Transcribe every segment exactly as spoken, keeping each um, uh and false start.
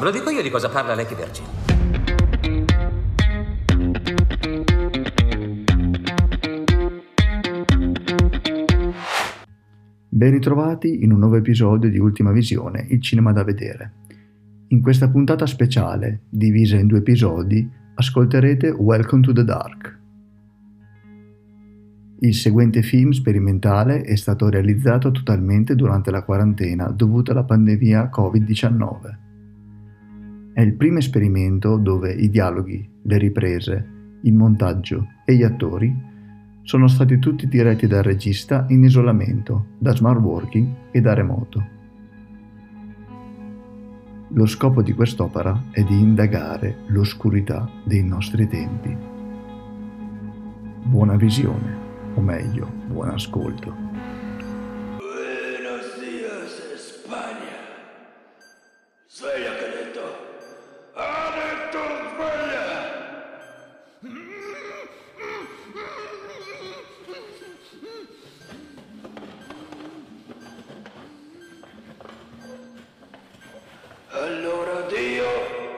Ve lo dico io di cosa parla lei che vergine. Ben ritrovati in un nuovo episodio di Ultima Visione, il cinema da vedere. In questa puntata speciale, divisa in due episodi, ascolterete Welcome to the Dark. Il seguente film sperimentale è stato realizzato totalmente durante la quarantena dovuta alla pandemia covid diciannove. È il primo esperimento dove i dialoghi, le riprese, il montaggio e gli attori sono stati tutti diretti dal regista in isolamento, da smart working e da remoto. Lo scopo di quest'opera è di indagare l'oscurità dei nostri tempi. Buona visione, o meglio, buon ascolto. Buenos días, Spagna. Sveglia che ha detto. Ha detto sveglia! Allora Dio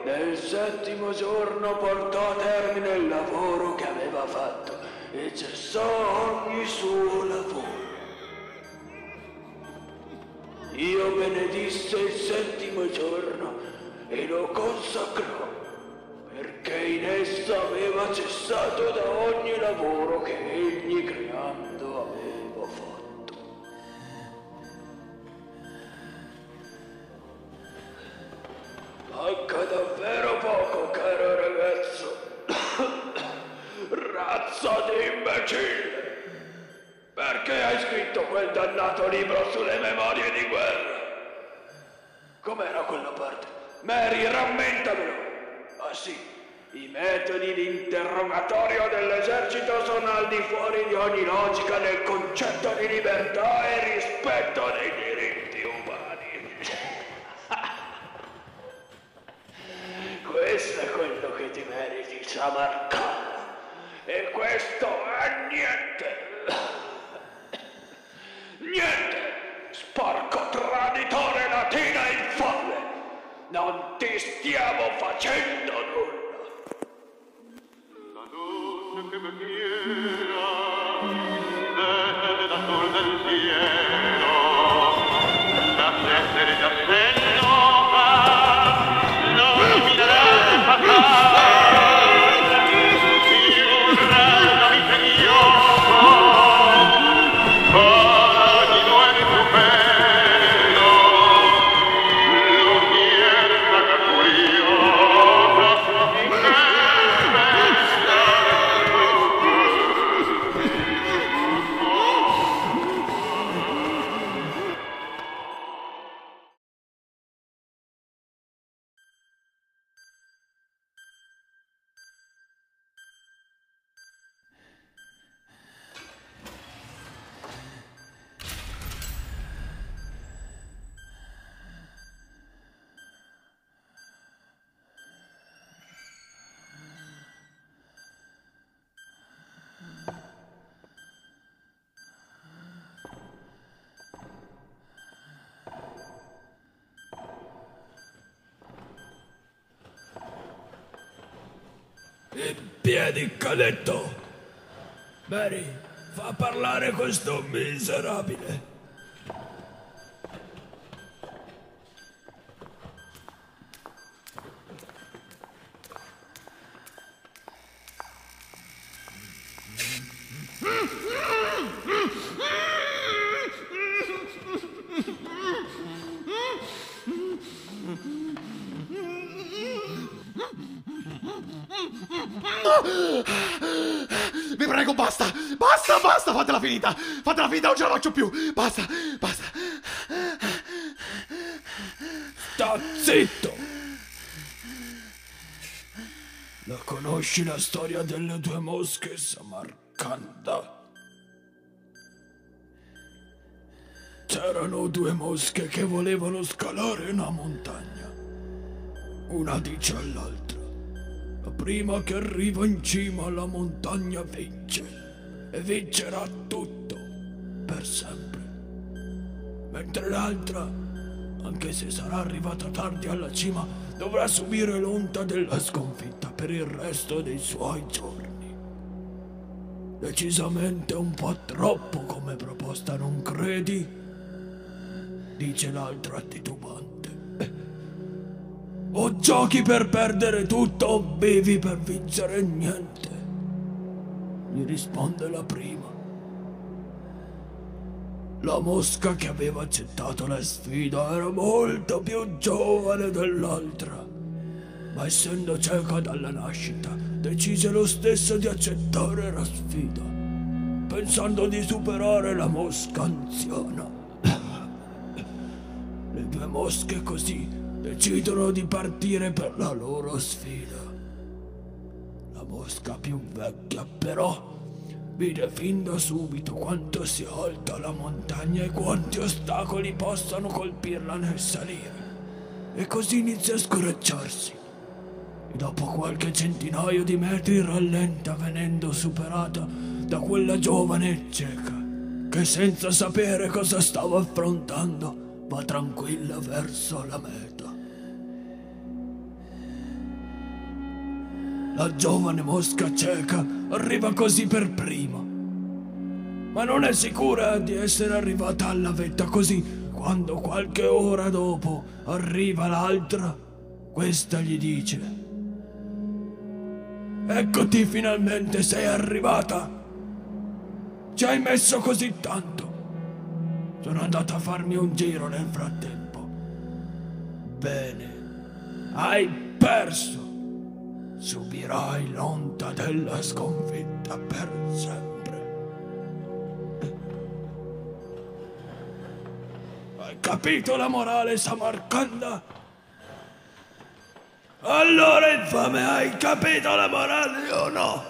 nel settimo giorno portò a termine il lavoro che aveva fatto e cessò ogni suo lavoro. Io benedisse il settimo giorno e lo consacrò perché in esso aveva cessato da ogni lavoro che egli creando aveva fatto. Manca davvero poco, caro ragazzo. Razza di imbecille! Perché hai scritto quel dannato libro sulle memorie di guerra? Com'era quella parte? Mary, rammentamelo! Ah sì, i metodi di interrogatorio dell'esercito sono al di fuori di ogni logica nel concetto di libertà e rispetto dei diritti umani. Questo è quello che ti meriti, Samarcanda, e questo è niente, niente, sporco traditore latina infame, non ti stiamo facendo nulla. La donna che mi chieda, vede da sol del cielo, da essere da sé. I piedi cadetto! Mary, fa parlare questo miserabile! Vi prego, basta, basta, basta, fatela finita, fatela finita, non ce la faccio più, basta, basta. Sta zitto! La conosci la storia delle due mosche, Samarcanda? C'erano due mosche che volevano scalare una montagna. Una dice all'altra. La prima che arriva in cima alla montagna vince, e vincerà tutto, per sempre. Mentre l'altra, anche se sarà arrivata tardi alla cima, dovrà subire l'onta della sconfitta per il resto dei suoi giorni. Decisamente un po' troppo come proposta, non credi? Dice l'altra titubante. O giochi per perdere tutto o bevi per vincere niente, gli risponde la prima. La mosca che aveva accettato la sfida era molto più giovane dell'altra, ma essendo cieca dalla nascita, decise lo stesso di accettare la sfida, pensando di superare la mosca anziana. Le due mosche così decidono di partire per la loro sfida. La mosca più vecchia, però, vide fin da subito quanto sia alta la montagna e quanti ostacoli possano colpirla nel salire, e così inizia a scoraggiarsi, e dopo qualche centinaio di metri rallenta, venendo superata da quella giovane cieca che, senza sapere cosa stava affrontando, va tranquilla verso la meta. La giovane mosca cieca arriva così per prima, ma non è sicura di essere arrivata alla vetta, così quando qualche ora dopo arriva l'altra, questa gli dice: eccoti, finalmente sei arrivata, ci hai messo così tanto, sono andata a farmi un giro nel frattempo. Bene, hai perso, subirai l'onta della sconfitta per sempre. Hai capito la morale, Samarcanda? Allora, infame, hai capito la morale o no?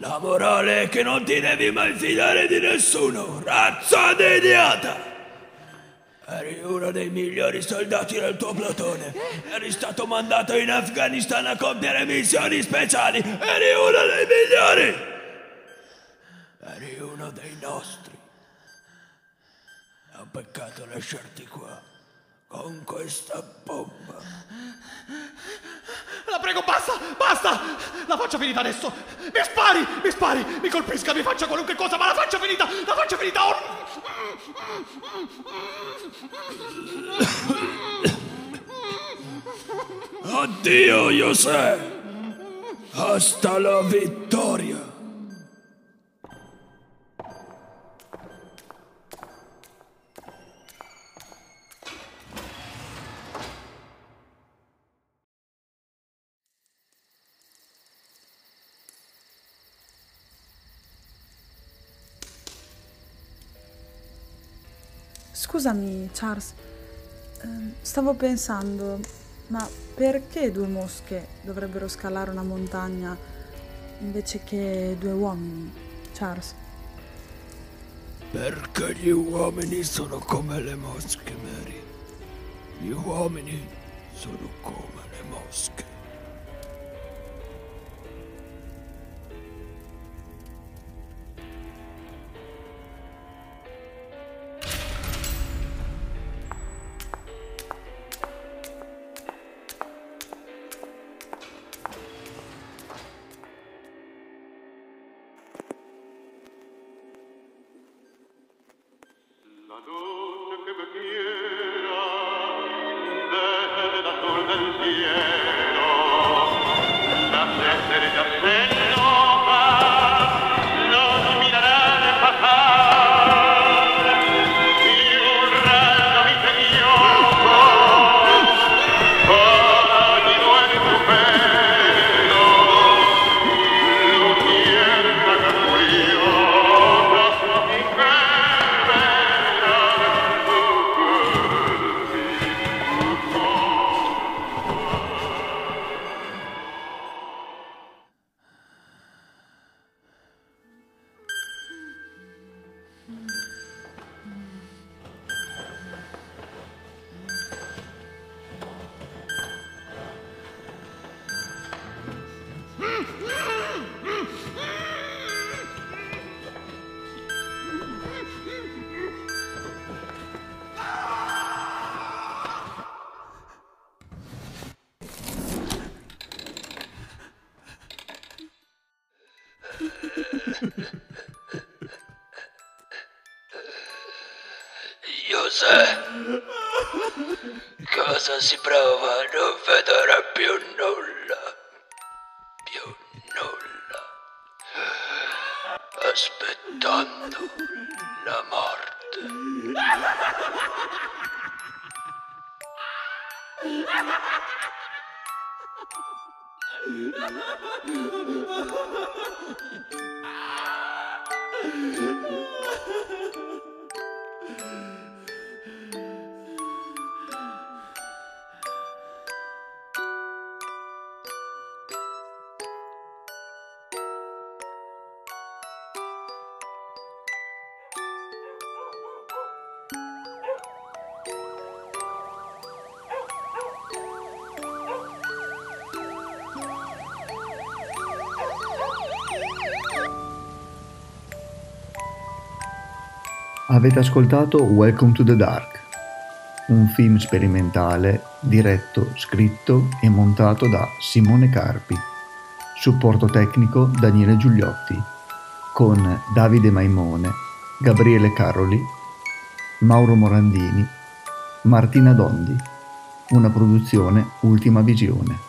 La morale è che non ti devi mai fidare di nessuno, razza di idiota! Eri uno dei migliori soldati del tuo plotone, eri stato mandato in Afghanistan a compiere missioni speciali, eri uno dei migliori, eri uno dei nostri. È un peccato lasciarti qua con questa bomba. La prego, basta, basta, la faccia finita adesso, mi spari, mi spari, mi colpisca, mi faccia qualunque cosa, ma la faccia finita, la faccia finita or- Addio, José! Hasta la vittoria! Scusami, Charles, stavo pensando, ma perché due mosche dovrebbero scalare una montagna invece che due uomini, Charles? Perché gli uomini sono come le mosche, Mary. Gli uomini sono come le mosche. Io so cosa si prova, non vedrò più nulla, più nulla, aspettando la morte. Avete ascoltato Welcome to the Dark, un film sperimentale diretto, scritto e montato da Simone Carpi, supporto tecnico Daniele Giugliotti, con Davide Maimone, Gabriele Caroli, Mauro Morandini, Martina Dondi, una produzione Ultima Visione.